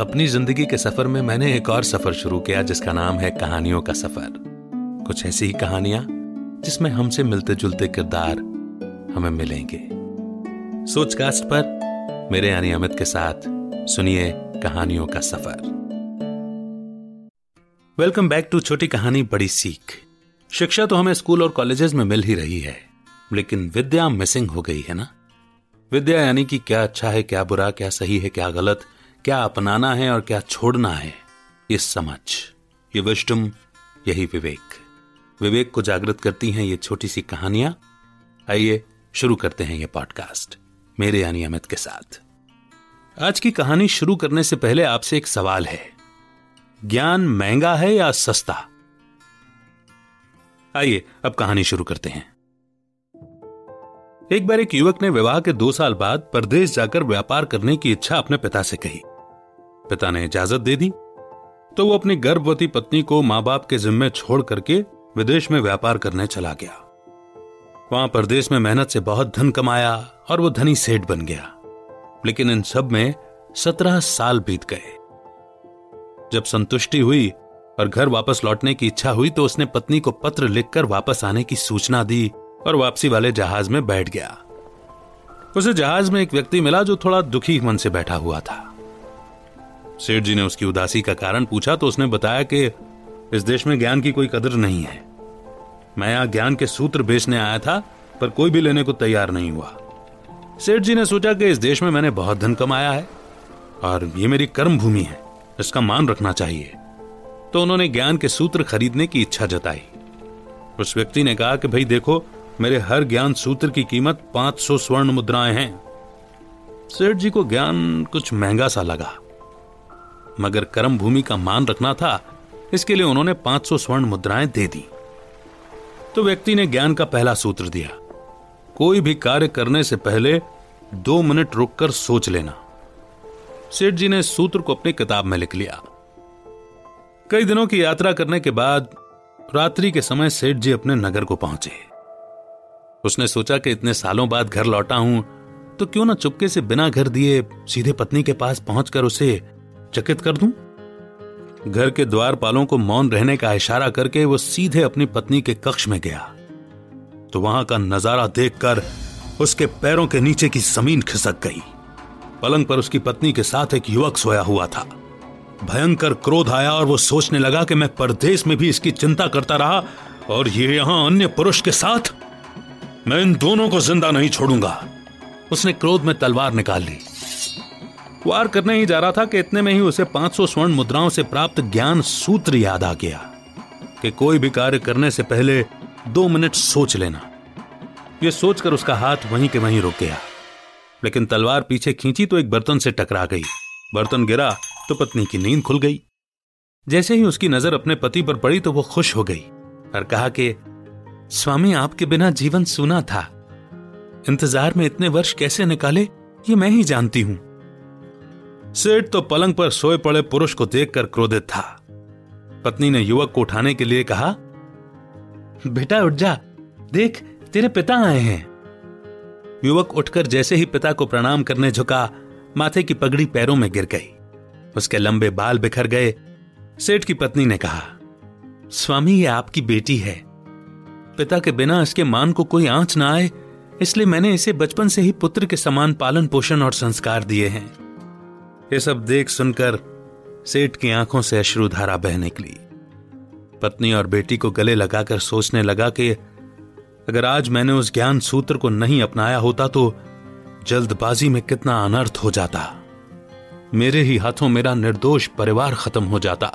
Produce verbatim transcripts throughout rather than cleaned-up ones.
अपनी जिंदगी के सफर में मैंने एक और सफर शुरू किया जिसका नाम है कहानियों का सफर। कुछ ऐसी ही कहानियां जिसमें हमसे मिलते जुलते किरदार हमें मिलेंगे। सोचकास्ट पर मेरे यानी अमित के साथ सुनिए कहानियों का सफर। वेलकम बैक टू छोटी कहानी बड़ी सीख। शिक्षा तो हमें स्कूल और कॉलेजेस में मिल ही रही है, लेकिन विद्या मिसिंग हो गई है ना। विद्या यानी कि क्या अच्छा है, क्या बुरा, क्या सही है, क्या गलत, क्या अपनाना है और क्या छोड़ना है, ये समझ, ये विजडम, यही विवेक विवेक को जागृत करती हैं ये छोटी सी कहानियां। आइए शुरू करते हैं ये पॉडकास्ट मेरे यानी अमित के साथ। आज की कहानी शुरू करने से पहले आपसे एक सवाल है, ज्ञान महंगा है या सस्ता? आइए अब कहानी शुरू करते हैं। एक बार एक युवक ने विवाह के दो साल बाद परदेश जाकर व्यापार करने की इच्छा अपने पिता से कही। पिता ने इजाजत दे दी तो वो अपनी गर्भवती पत्नी को मां बाप के जिम्मे छोड़ करके विदेश में व्यापार करने चला गया। वहां परदेश में मेहनत से बहुत धन कमाया और वो धनी सेठ बन गया। लेकिन इन सब में सत्रह साल बीत गए। जब संतुष्टि हुई और घर वापस लौटने की इच्छा हुई तो उसने पत्नी को पत्र लिखकर वापस आने की सूचना दी और वापसी वाले जहाज में बैठ गया। उसे जहाज में एक व्यक्ति मिला जो थोड़ा दुखी मन से बैठा हुआ था। सेठ जी ने उसकी उदासी का कारण पूछा तो उसने बताया कि इस देश में ज्ञान की कोई कदर नहीं है। मैं यहां ज्ञान के सूत्र बेचने आया था पर कोई भी लेने को तैयार नहीं हुआ। सेठ जी ने सोचा कि इस देश में मैंने बहुत धन कमाया है और ये मेरी कर्म भूमि है, इसका मान रखना चाहिए। तो उन्होंने ज्ञान के सूत्र खरीदने की इच्छा जताई। उस व्यक्ति ने कहा कि भाई देखो, मेरे हर ज्ञान सूत्र की कीमत पांच सौ स्वर्ण मुद्राएं हैं। सेठ जी को ज्ञान कुछ महंगा सा लगा, मगर कर्म भूमि का मान रखना था, इसके लिए उन्होंने पांच सौ स्वर्ण मुद्राएं दे दी। तो व्यक्ति ने ज्ञान का पहला सूत्र दिया, कोई भी कार्य करने से पहले दो मिनट रुककर सोच लेना। सेठ जी ने सूत्र को अपनी किताब में लिख लिया। कई दिनों की यात्रा करने के बाद रात्रि के समय सेठ जी अपने नगर को पहुंचे। उसने सोचा कि इतने सालों बाद घर लौटा हूं तो क्यों ना चुपके से बिना घर दिए सीधे पत्नी के पास पहुंचकर उसे चकित कर दूं। घर के द्वारपालों को मौन रहने का इशारा करके वो सीधे अपनी पत्नी के कक्ष में गया तो वहां का नजारा देखकर उसके पैरों के नीचे की जमीन खिसक गई। पलंग पर उसकी पत्नी के साथ एक युवक सोया हुआ था। भयंकर क्रोध आया और वो सोचने लगा कि मैं परदेश में भी इसकी चिंता करता रहा और ये यहां अन्य पुरुष के साथ, मैं इन दोनों को जिंदा नहीं छोड़ूंगा। उसने क्रोध में तलवार निकाल ली। वार करने ही जा रहा था कि इतने में ही उसे पांच सौ स्वर्ण मुद्राओं से प्राप्त ज्ञान सूत्र याद आ गया कि कोई भी कार्य करने से पहले दो मिनट सोच लेना। यह सोचकर उसका हाथ वहीं के वहीं रुक गया, लेकिन तलवार पीछे खींची तो एक बर्तन से टकरा गई। बर्तन गिरा तो पत्नी की नींद खुल गई। जैसे ही उसकी नजर अपने पति पर पड़ी तो वो खुश हो गई और कहा कि स्वामी, आपके बिना जीवन सूना था। इंतजार में इतने वर्ष कैसे निकाले ये मैं ही जानती हूं। सेठ तो पलंग पर सोए पड़े पुरुष को देखकर क्रोधित था। पत्नी ने युवक को उठाने के लिए कहा, बेटा उठ जा, देख तेरे पिता आए हैं। युवक उठकर जैसे ही पिता को प्रणाम करने झुका, माथे की पगड़ी पैरों में गिर गई, उसके लंबे बाल बिखर गए। सेठ की पत्नी ने कहा, स्वामी ये आपकी बेटी है। पिता के बिना इसके मान को कोई आंच ना आए, इसलिए मैंने इसे बचपन से ही पुत्र के समान पालन पोषण और संस्कार दिए हैं। ये सब देख सुनकर सेठ की आंखों से अश्रुधारा बह निकली। पत्नी और बेटी को गले लगाकर सोचने लगा कि अगर आज मैंने उस ज्ञान सूत्र को नहीं अपनाया होता तो जल्दबाजी में कितना अनर्थ हो जाता। मेरे ही हाथों मेरा निर्दोष परिवार खत्म हो जाता।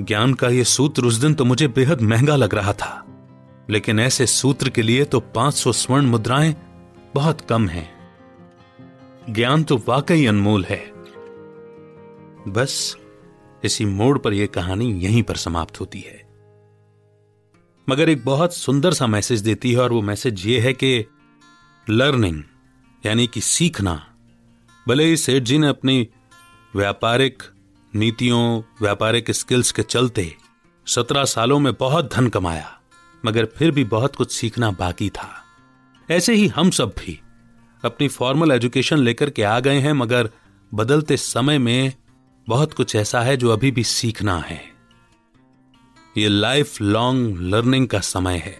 ज्ञान का यह सूत्र उस दिन तो मुझे बेहद महंगा लग रहा था, लेकिन ऐसे सूत्र के लिए तो पांच सौ स्वर्ण मुद्राएं बहुत कम हैं। ज्ञान तो वाकई अनमोल है। बस इसी मोड़ पर यह कहानी यहीं पर समाप्त होती है, मगर एक बहुत सुंदर सा मैसेज देती है, और वो मैसेज ये है कि लर्निंग यानी कि सीखना, भले ही सेठ जी ने अपनी व्यापारिक नीतियों, व्यापारिक स्किल्स के चलते सत्रह सालों में बहुत धन कमाया, मगर फिर भी बहुत कुछ सीखना बाकी था। ऐसे ही हम सब भी अपनी फॉर्मल एजुकेशन लेकर के आ गए हैं, मगर बदलते समय में बहुत कुछ ऐसा है जो अभी भी सीखना है। ये लाइफ लॉन्ग लर्निंग का समय है,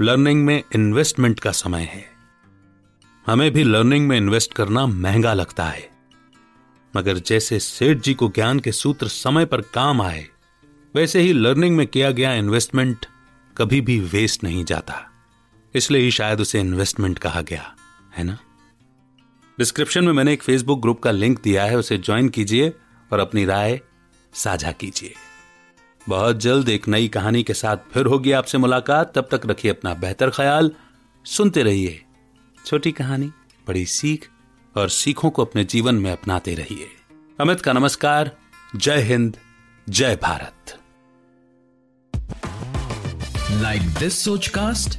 लर्निंग में इन्वेस्टमेंट का समय है। हमें भी लर्निंग में इन्वेस्ट करना महंगा लगता है, मगर जैसे सेठ जी को ज्ञान के सूत्र समय पर काम आए, वैसे ही लर्निंग में किया गया इन्वेस्टमेंट कभी भी वेस्ट नहीं जाता। इसलिए ही शायद उसे इन्वेस्टमेंट कहा गया है ना। डिस्क्रिप्शन में मैंने एक फेसबुक ग्रुप का लिंक दिया है, उसे ज्वाइन कीजिए और अपनी राय साझा कीजिए। बहुत जल्द एक नई कहानी के साथ फिर होगी आपसे मुलाकात। तब तक रखिए अपना बेहतर ख्याल। सुनते रहिए छोटी कहानी बड़ी सीख, और सीखों को अपने जीवन में अपनाते रहिए। अमित का नमस्कार। जय हिंद, जय भारत। Like this Sochcast?